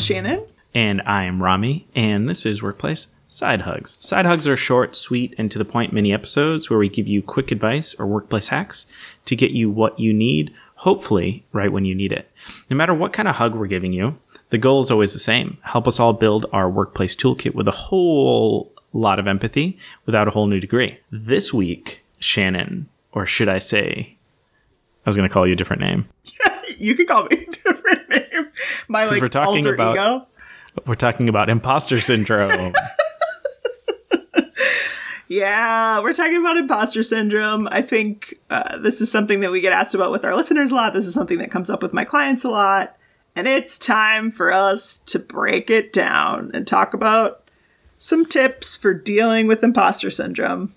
Shannon. And I am Rami, and this is Workplace Side Hugs. Side Hugs are short, sweet, and to the point mini episodes where we give you quick advice or workplace hacks to get you what you need, hopefully right when you need it. No matter what kind of hug we're giving you, the goal is always the same. Help us all build our workplace toolkit with a whole lot of empathy without a whole new degree. This week, Shannon, or should I say, I was going to call you a different name. Yeah, you could call me a different name. My alter ego. We're talking about imposter syndrome. Yeah, we're talking about imposter syndrome. I think this is something that we get asked about with our listeners a lot. This is something that comes up with my clients a lot. And it's time for us to break it down and talk about some tips for dealing with imposter syndrome.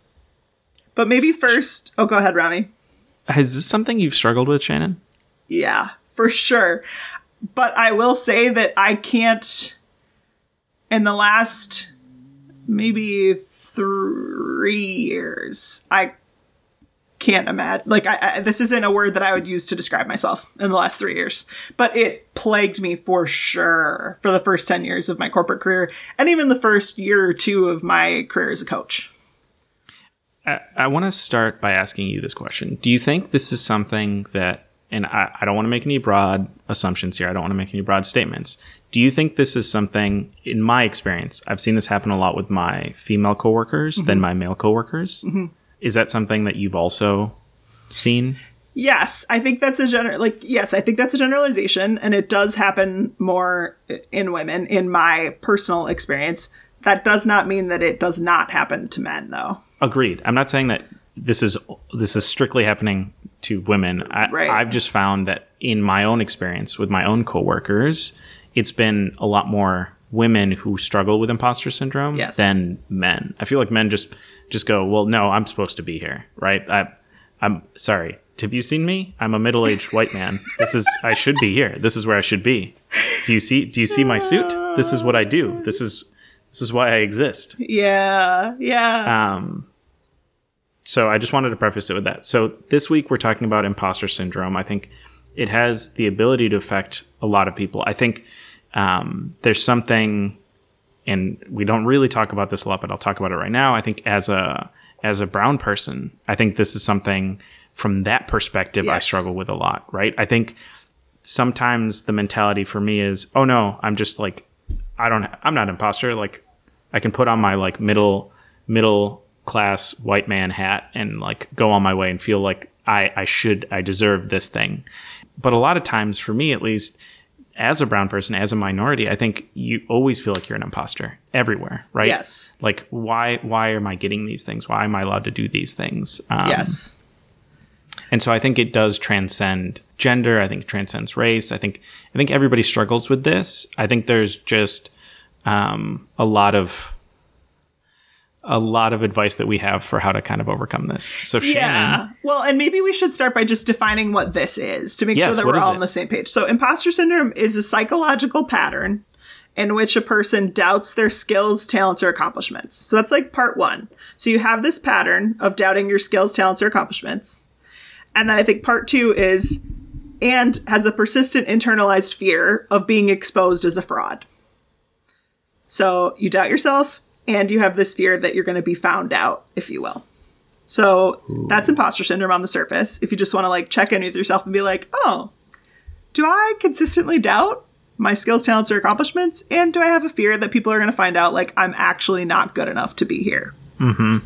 But maybe first... Oh, go ahead, Rami. Is this something you've struggled with, Shannon? Yeah, for sure. But I will say that I can't... In the last maybe 3 years, I can't imagine. Like, I this isn't a word that I would use to describe myself in the last 3 years, but it plagued me for sure for the first 10 years of my corporate career and even the first year or two of my career as a coach. I want to start by asking you this question. Do you think this is something that, and I don't want to make any broad assumptions here. I don't want to make any broad statements. Do you think this is something, in my experience, I've seen this happen a lot with my female coworkers mm-hmm. than my male coworkers. Mm-hmm. Is that something that you've also seen? Yes, I think that's a generalization, and it does happen more in women in my personal experience. That does not mean that it does not happen to men, though. Agreed. I'm not saying that this is strictly happening to women. Right. I've just found that in my own experience with my own coworkers, it's been a lot more women who struggle with imposter syndrome yes. than men. I feel like men just go, well, no, I'm supposed to be here, right? I'm sorry. Have you seen me? I'm a middle-aged white man. I should be here. This is where I should be. Do you see my suit? This is what I do. This is why I exist. Yeah. Yeah. So I just wanted to preface it with that. So this week we're talking about imposter syndrome. I think it has the ability to affect a lot of people. I think there's something, and we don't really talk about this a lot, but I'll talk about it right now. I think as a brown person, I think this is something from that perspective yes. I struggle with a lot, right? I think sometimes the mentality for me is, oh no, I'm just like, I'm not an imposter. Like I can put on my like middle class white man hat and like go on my way and feel like I deserve this thing. But a lot of times for me, at least as a brown person, as a minority, I think you always feel like you're an imposter everywhere, right? Yes. Like why am I getting these things? Why am I allowed to do these things? Yes. And so I think it does transcend gender. I think it transcends race. I think everybody struggles with this. I think there's just a lot of advice that we have for how to kind of overcome this. So Shannon. Yeah. Well, and maybe we should start by just defining what this is to make sure that we're all on the same page. So imposter syndrome is a psychological pattern in which a person doubts their skills, talents, or accomplishments. So that's like part one. So you have this pattern of doubting your skills, talents, or accomplishments. And then I think part two is, and has a persistent internalized fear of being exposed as a fraud. So you doubt yourself, and you have this fear that you're going to be found out, if you will. So Ooh. That's imposter syndrome on the surface. If you just want to like check in with yourself and be like, oh, do I consistently doubt my skills, talents, or accomplishments? And do I have a fear that people are going to find out like I'm actually not good enough to be here? Mm-hmm.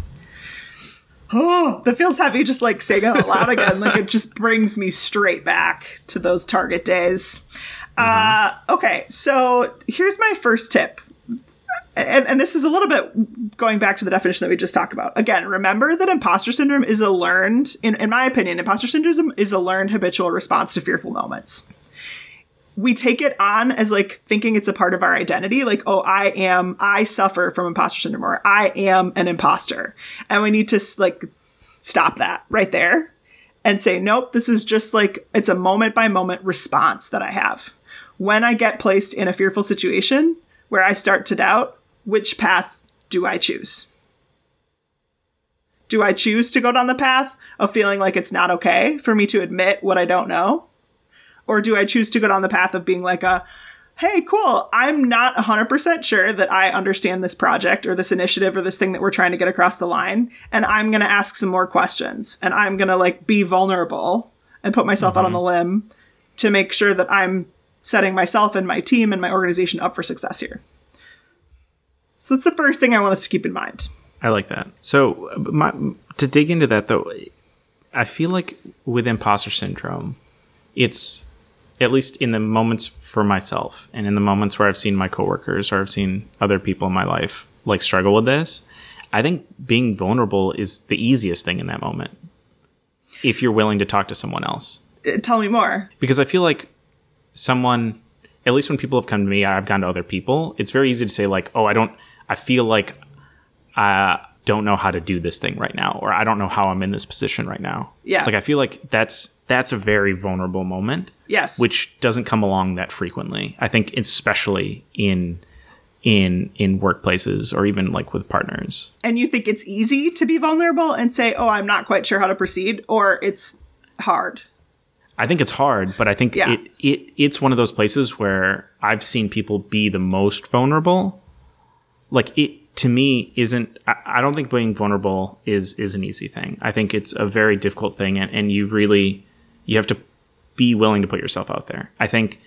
Oh, that feels heavy just like saying it out loud again. Like it just brings me straight back to those Target days. Mm-hmm. Okay, so here's my first tip. And this is a little bit going back to the definition that we just talked about. Again, remember that imposter syndrome is a learned, in my opinion, imposter syndrome is a learned habitual response to fearful moments. We take it on as like thinking it's a part of our identity. Like, oh, I suffer from imposter syndrome, or I am an imposter. And we need to like stop that right there and say, nope, this is just like, it's a moment by moment response that I have. When I get placed in a fearful situation where I start to doubt, which path do I choose? Do I choose to go down the path of feeling like it's not okay for me to admit what I don't know? Or do I choose to go down the path of being like hey, cool, I'm not 100% sure that I understand this project or this initiative or this thing that we're trying to get across the line. And I'm going to ask some more questions, and I'm going to like be vulnerable and put myself out on the limb to make sure that I'm setting myself and my team and my organization up for success here. So that's the first thing I want us to keep in mind. I like that. So to dig into that, though, I feel like with imposter syndrome, it's, at least in the moments for myself and in the moments where I've seen my coworkers or I've seen other people in my life like struggle with this, I think being vulnerable is the easiest thing in that moment. If you're willing to talk to someone else. Tell me more. Because I feel like someone, at least when people have come to me, I've gone to other people. It's very easy to say like, oh, I feel like I don't know how to do this thing right now, or I don't know how I'm in this position right now. Yeah. Like I feel like that's a very vulnerable moment. Yes. Which doesn't come along that frequently. I think especially in workplaces or even like with partners. And you think it's easy to be vulnerable and say, oh, I'm not quite sure how to proceed, or it's hard? I think it's hard, but I think it's one of those places where I've seen people be the most vulnerable. Like it, to me, isn't, I don't think being vulnerable is an easy thing. I think it's a very difficult thing, and you have to be willing to put yourself out there. I think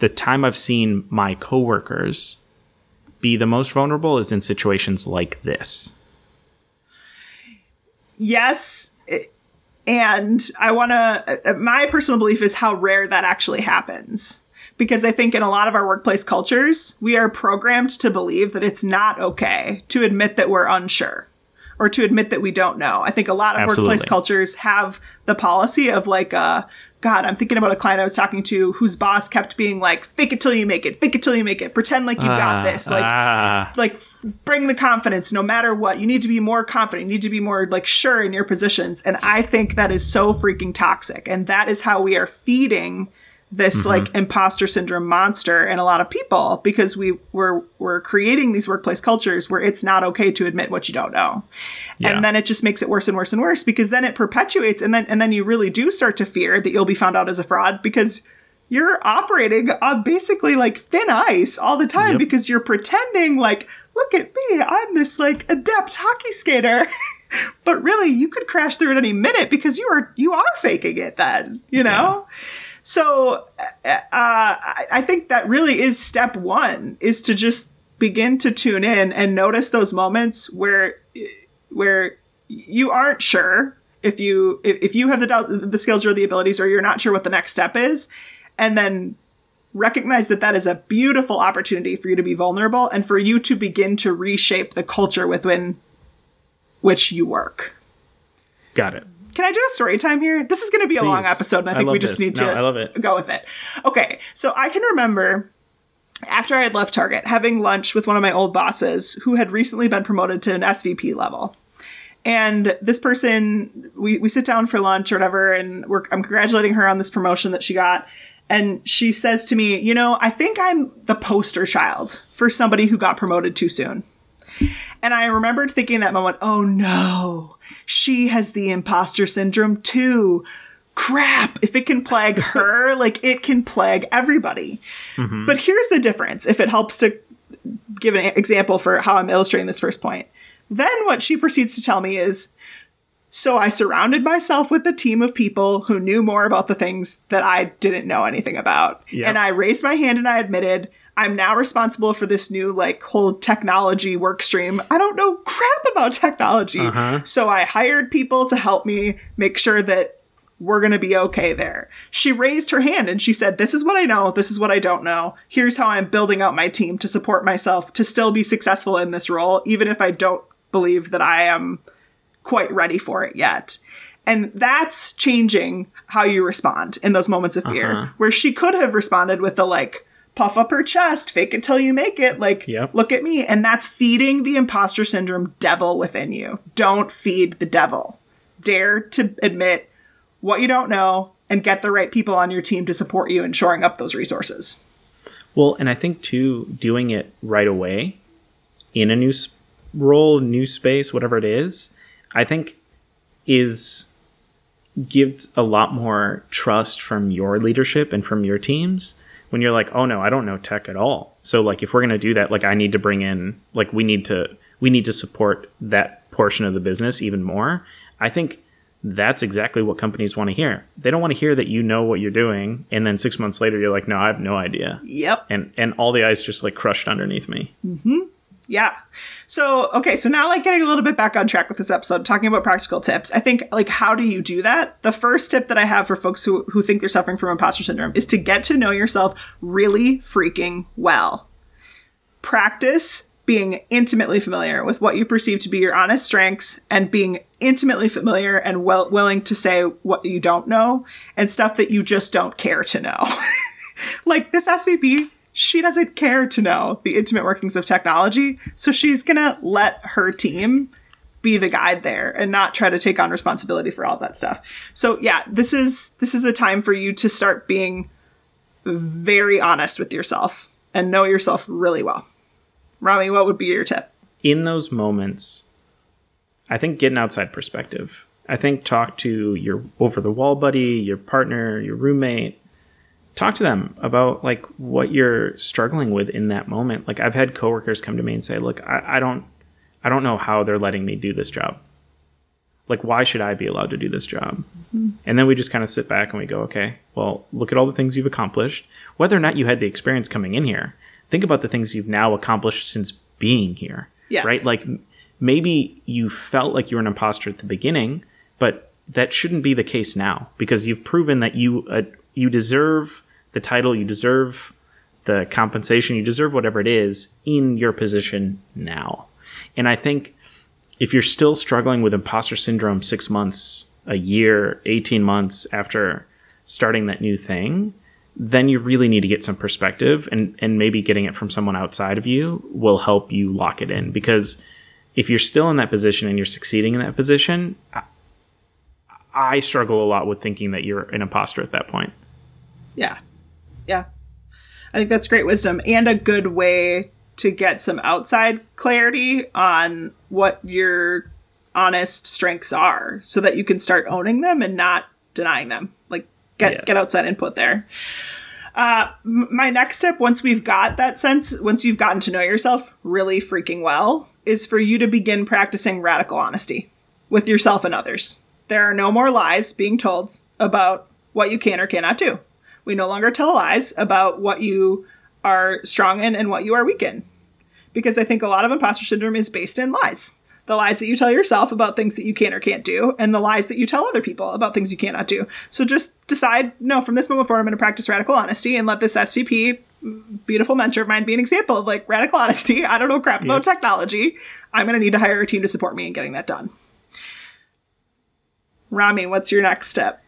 the time I've seen my coworkers be the most vulnerable is in situations like this. Yes. And I want to, my personal belief is how rare that actually happens. Because I think in a lot of our workplace cultures, we are programmed to believe that it's not okay to admit that we're unsure or to admit that we don't know. I think a lot of workplace cultures have the policy of like, I'm thinking about a client I was talking to whose boss kept being like, fake it till you make it, fake it till you make it, pretend like you got this, bring the confidence no matter what. You need to be more confident. You need to be more like sure in your positions. And I think that is so freaking toxic. And that is how we are feeding this like imposter syndrome monster in a lot of people, because we're creating these workplace cultures where it's not okay to admit what you don't know. Yeah. And then it just makes it worse and worse and worse, because then it perpetuates, and then you really do start to fear that you'll be found out as a fraud, because you're operating on basically like thin ice all the time. Yep. Because you're pretending like, look at me, I'm this like adept hockey skater. But really you could crash through at any minute because you are faking it then, you know? Yeah. So I think that really is step one, is to just begin to tune in and notice those moments where you aren't sure if you have the skills or the abilities, or you're not sure what the next step is. And then recognize that is a beautiful opportunity for you to be vulnerable and for you to begin to reshape the culture within which you work. Got it. Can I do a story time here? This is going to be a long episode, and I think we just need to go with it. Okay, so I can remember after I had left Target having lunch with one of my old bosses who had recently been promoted to an SVP level. And this person, we sit down for lunch or whatever, and I'm congratulating her on this promotion that she got. And she says to me, you know, I think I'm the poster child for somebody who got promoted too soon. And I remembered thinking that moment, oh no, she has the imposter syndrome too. Crap. If it can plague her, like it can plague everybody. Mm-hmm. But here's the difference, if it helps to give an example for how I'm illustrating this first point. Then what she proceeds to tell me is, so I surrounded myself with a team of people who knew more about the things that I didn't know anything about. Yep. And I raised my hand and I admitted, I'm now responsible for this new, like, whole technology work stream. I don't know crap about technology. Uh-huh. So I hired people to help me make sure that we're going to be okay there. She raised her hand and she said, this is what I know. This is what I don't know. Here's how I'm building out my team to support myself to still be successful in this role, even if I don't believe that I am quite ready for it yet. And that's changing how you respond in those moments of fear, where she could have responded with the, like, puff up her chest, fake it till you make it, like, yep, look at me. And that's feeding the imposter syndrome devil within you. Don't feed the devil. Dare to admit what you don't know and get the right people on your team to support you in shoring up those resources. Well, and I think, too, doing it right away in a new role, new space, whatever it is, I think gives a lot more trust from your leadership and from your teams when you're like, oh no, I don't know tech at all. So like, if we're going to do that, like I need to bring in, like we need to support that portion of the business even more. I think that's exactly what companies want to hear. They don't want to hear that you know what you're doing, and then 6 months later you're like, no, I have no idea. Yep. And all the ice just like crushed underneath me. Mm-hmm. Yeah. So, okay. So now like getting a little bit back on track with this episode, talking about practical tips, I think like, how do you do that? The first tip that I have for folks who think they're suffering from imposter syndrome is to get to know yourself really freaking well. Practice being intimately familiar with what you perceive to be your honest strengths, and being intimately familiar and willing to say what you don't know and stuff that you just don't care to know. Like this SVP, she doesn't care to know the intimate workings of technology, so she's going to let her team be the guide there and not try to take on responsibility for all that stuff. So yeah, this is a time for you to start being very honest with yourself and know yourself really well. Rami, what would be your tip? In those moments, I think get an outside perspective. I think talk to your over-the-wall buddy, your partner, your roommate. Talk to them about like what you're struggling with in that moment. Like I've had coworkers come to me and say, look, I don't know how they're letting me do this job. Like, why should I be allowed to do this job? Mm-hmm. And then we just kind of sit back and we go, okay, well, look at all the things you've accomplished. Whether or not you had the experience coming in here, think about the things you've now accomplished since being here. Yes. Right? Like maybe you felt like you were an imposter at the beginning, but that shouldn't be the case now, because you've proven that you deserve the title, you deserve the compensation, you deserve whatever it is in your position now. And I think if you're still struggling with imposter syndrome 6 months, a year, 18 months after starting that new thing, then you really need to get some perspective, and maybe getting it from someone outside of you will help you lock it in. Because if you're still in that position and you're succeeding in that position, I struggle a lot with thinking that you're an imposter at that point. Yeah. Yeah. I think that's great wisdom and a good way to get some outside clarity on what your honest strengths are, so that you can start owning them and not denying them. Like, get outside input there. My next tip, once you've gotten to know yourself really freaking well, is for you to begin practicing radical honesty with yourself and others. There are no more lies being told about what you can or cannot do. We no longer tell lies about what you are strong in and what you are weak in, because I think a lot of imposter syndrome is based in lies. The lies that you tell yourself about things that you can or can't do, and the lies that you tell other people about things you cannot do. So just decide, no, from this moment forward, I'm going to practice radical honesty, and let this SVP, beautiful mentor of mine, be an example of like radical honesty. I don't know crap about technology. I'm going to need to hire a team to support me in getting that done. Rami, what's your next step?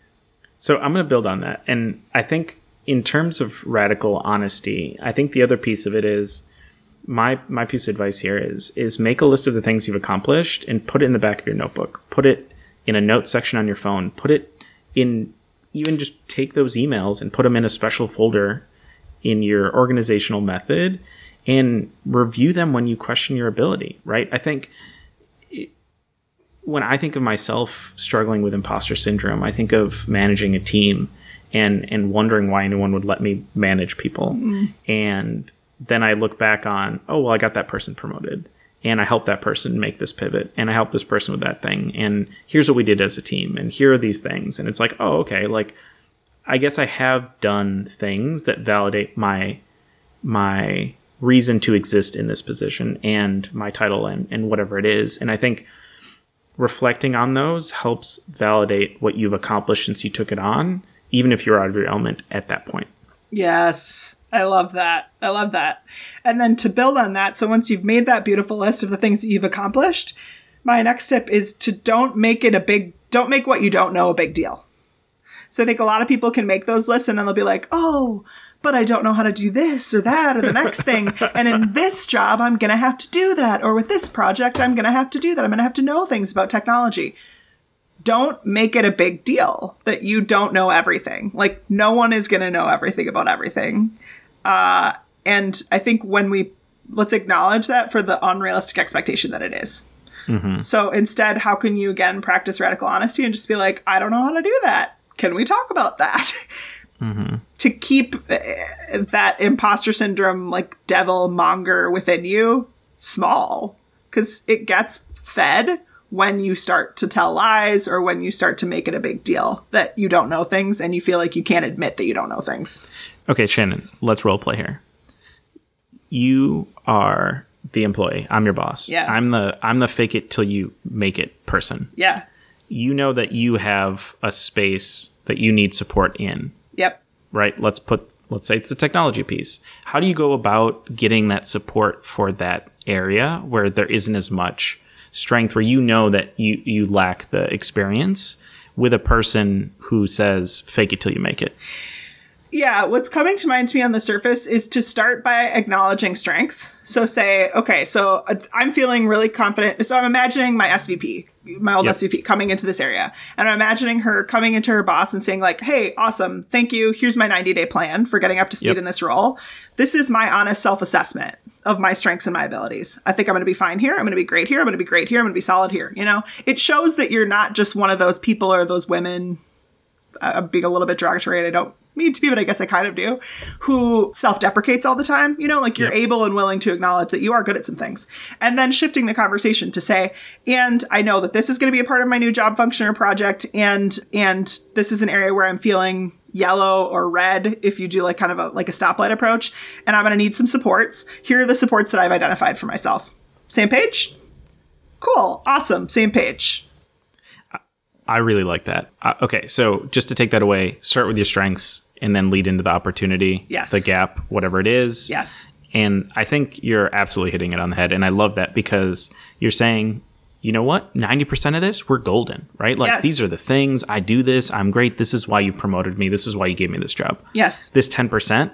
So I'm going to build on that. And I think in terms of radical honesty, I think the other piece of it is, my piece of advice here is make a list of the things you've accomplished and put it in the back of your notebook. Put it in a note section on your phone. Put it in, even just take those emails and put them in a special folder in your organizational method, and review them when you question your ability, right? I think when I think of myself struggling with imposter syndrome, I think of managing a team and wondering why anyone would let me manage people. Mm. And then I look back on, oh, well, I got that person promoted, and I helped that person make this pivot, and I helped this person with that thing, and here's what we did as a team, and here are these things. And it's like, oh, okay, like I guess I have done things that validate my reason to exist in this position and my title and whatever it is. And I think reflecting on those helps validate what you've accomplished since you took it on, even if you're out of your element at that point. Yes. I love that. I love that. And then to build on that, so once you've made that beautiful list of the things that you've accomplished, my next tip is to don't make what you don't know a big deal. So I think a lot of people can make those lists, and then they'll be like, oh, but I don't know how to do this or that or the next thing. And in this job, I'm going to have to do that. Or with this project, I'm going to have to do that. I'm going to have to know things about technology. Don't make it a big deal that you don't know everything. Like, no one is going to know everything about everything. And I think when let's acknowledge that for the unrealistic expectation that it is. Mm-hmm. So instead, how can you again practice radical honesty and just be like, I don't know how to do that. Can we talk about that? Mm-hmm. to keep that imposter syndrome, like devil monger within you small, because it gets fed when you start to tell lies or when you start to make it a big deal that you don't know things and you feel like you can't admit that you don't know things. Okay, Shannon, let's role play here. You are the employee. I'm your boss. Yeah. I'm the fake it till you make it person. Yeah. You know that you have a space that you need support in. Yep. Right? Let's say it's the technology piece. How do you go about getting that support for that area where there isn't as much strength, where you know that you lack the experience, with a person who says, fake it till you make it? Yeah, what's coming to mind to me on the surface is to start by acknowledging strengths. So say, okay, so I'm feeling really confident. So I'm imagining my SVP, my old SVP coming into this area. And I'm imagining her coming into her boss and saying like, hey, awesome. Thank you. Here's my 90-day plan for getting up to speed in this role. This is my honest self-assessment of my strengths and my abilities. I think I'm going to be fine here. I'm going to be great here. I'm going to be great here. I'm going to be solid here. You know, it shows that you're not just one of those people or those women. I'm being a little bit derogatory, and I don't mean to be, but I guess I kind of do, who self-deprecates all the time. You know, like you're able and willing to acknowledge that you are good at some things. And then shifting the conversation to say, and I know that this is going to be a part of my new job function or project, and this is an area where I'm feeling yellow or red if you do like kind of a stoplight approach, and I'm going to need some supports. Here are the supports that I've identified for myself. Same page? Cool. Awesome. Same page. I really like that. Okay, so just to take that away, start with your strengths and then lead into the opportunity, the gap, whatever it is. Yes. And I think you're absolutely hitting it on the head. And I love that because you're saying, you know what? 90% of this, we're golden, right? Like these are the things. I do this. I'm great. This is why you promoted me. This is why you gave me this job. Yes. This 10%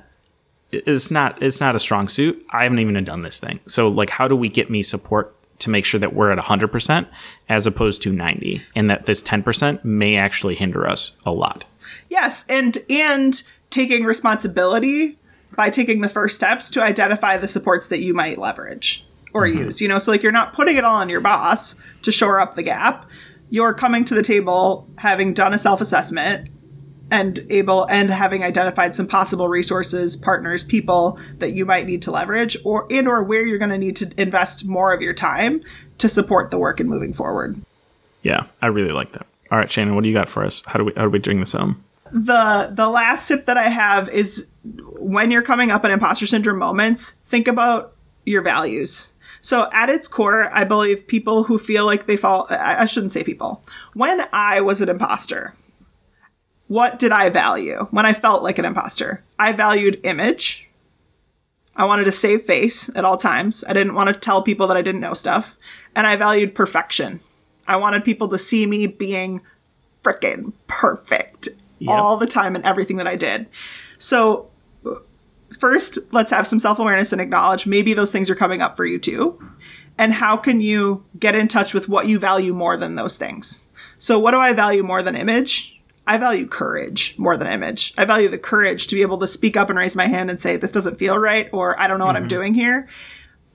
is it's not a strong suit. I haven't even done this thing. So like, how do we get me support to make sure that we're at 100% as opposed to 90, and that this 10% may actually hinder us a lot. Yes. And taking responsibility by taking the first steps to identify the supports that you might leverage or use, you know, so like you're not putting it all on your boss to shore up the gap. You're coming to the table, having done a self-assessment and having identified some possible resources, partners, people that you might need to leverage or where you're going to need to invest more of your time to support the work and moving forward. Yeah, I really like that. All right, Shannon, what do you got for us? How do we bring this home? The last tip that I have is when you're coming up in imposter syndrome moments, think about your values. So at its core, I believe people who feel like they fall, I shouldn't say people. When I was an imposter, what did I value when I felt like an imposter? I valued image. I wanted to save face at all times. I didn't want to tell people that I didn't know stuff. And I valued perfection. I wanted people to see me being freaking perfect all the time in everything that I did. So first, let's have some self-awareness and acknowledge maybe those things are coming up for you too. And how can you get in touch with what you value more than those things? So what do I value more than image? I value courage more than image. I value the courage to be able to speak up and raise my hand and say, this doesn't feel right, or I don't know what I'm doing here.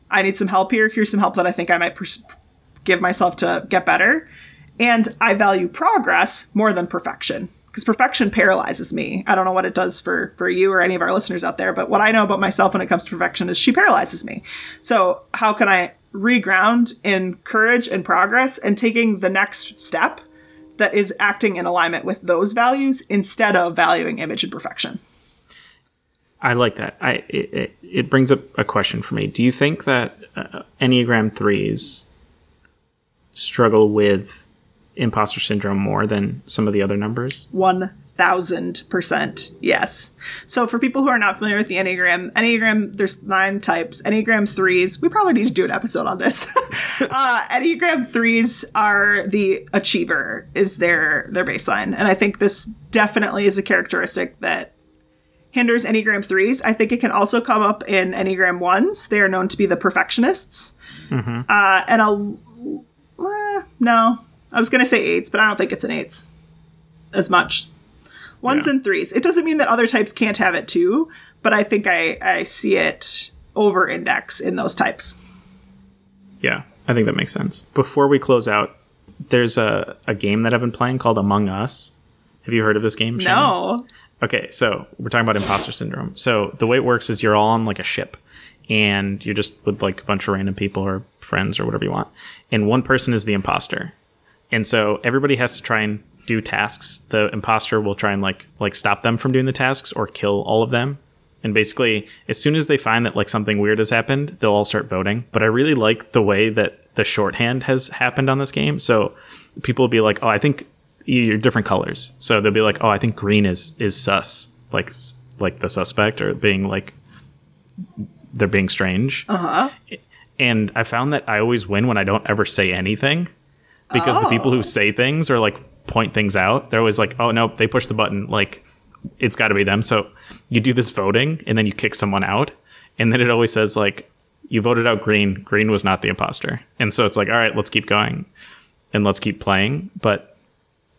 I need some help here. Here's some help that I think I might give myself to get better. And I value progress more than perfection, because perfection paralyzes me. I don't know what it does for you or any of our listeners out there, but what I know about myself when it comes to perfection is she paralyzes me. So how can I reground in courage and progress and taking the next step that is acting in alignment with those values instead of valuing image and perfection? I like that. It brings up a question for me. Do you think that Enneagram 3s struggle with imposter syndrome more than some of the other numbers? 1,000%. Yes. So for people who are not familiar with the Enneagram, there's 9 types. Enneagram 3s, we probably need to do an episode on this. Enneagram 3s are the achiever is their baseline. And I think this definitely is a characteristic that hinders Enneagram 3s. I think it can also come up in Enneagram 1s. They are known to be the perfectionists. No, I was going to say 8s, but I don't think it's an 8s as much. 1s and 3s. It doesn't mean that other types can't have it too, but I think I see it over index in those types. Yeah, I think that makes sense. Before we close out, there's a game that I've been playing called Among Us. Have you heard of this game, Shannon? No. Okay, so we're talking about imposter syndrome. So the way it works is you're all on like a ship, and you're just with like a bunch of random people or friends or whatever you want, and one person is the imposter. And so everybody has to try and do tasks. The imposter will try and like stop them from doing the tasks or kill all of them. And basically, as soon as they find that like something weird has happened, they'll all start voting. But I really like the way that the shorthand has happened on this game. So people will be like, oh, I think you're different colors. So they'll be like, oh, I think green is sus, like the suspect, or being like they're being strange. Uh-huh. And I found that I always win when I don't ever say anything, because the people who say things or like point things out, they're always like, oh, no, they push the button, like it's got to be them. So you do this voting and then you kick someone out, and then it always says like, you voted out green. Green was not the imposter. And so it's like, all right, let's keep going and let's keep playing. But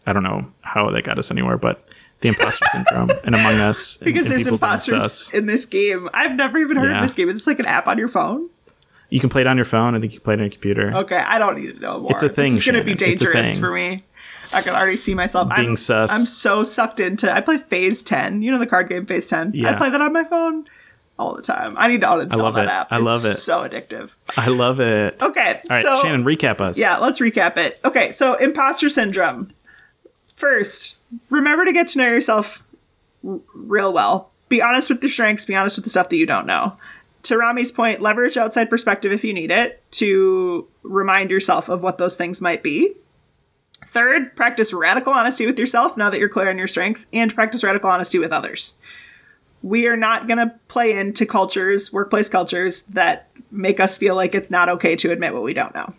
I don't know how they got us anywhere, but the imposter syndrome and Among Us. Because and there's imposters in this game. I've never even heard of this game. It's like an app on your phone. You can play it on your phone. I think you can play it on your computer. Okay, I don't need to know more. It's a thing. It's going to be dangerous for me. I can already see myself being sus. I'm so sucked into. I play Phase 10. You know the card game Phase 10? Yeah. I play that on my phone all the time. I need to uninstall that app. I love it. It's so addictive. I love it. Okay. All right, so, Shannon, recap us. Yeah, let's recap it. Okay, so imposter syndrome. First, remember to get to know yourself real well. Be honest with your strengths. Be honest with the stuff that you don't know. To Rami's point, leverage outside perspective if you need it to remind yourself of what those things might be. Third, practice radical honesty with yourself now that you're clear on your strengths, and practice radical honesty with others. We are not going to play into cultures, workplace cultures, that make us feel like it's not okay to admit what we don't know.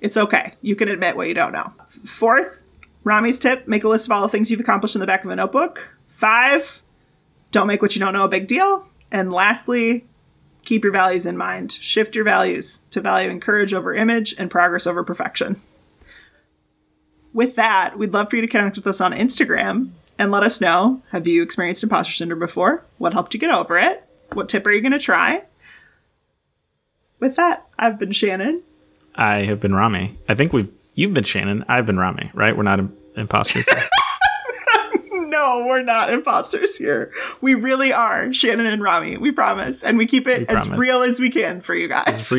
It's okay. You can admit what you don't know. Fourth, Rami's tip, make a list of all the things you've accomplished in the back of a notebook. 5, don't make what you don't know a big deal. And lastly, keep your values in mind. Shift your values to valuing courage over image and progress over perfection. With that, we'd love for you to connect with us on Instagram and let us know, have you experienced imposter syndrome before? What helped you get over it? What tip are you going to try? With that, I've been Shannon. I have been Rami. I think you've been Shannon. I've been Rami, right? We're not imposters. No, we're not imposters here. We really are Shannon and Rami. We promise. And we keep it as real as we can for you guys.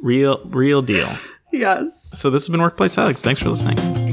Real deal. Yes. So this has been Workplace Alex. Thanks for listening.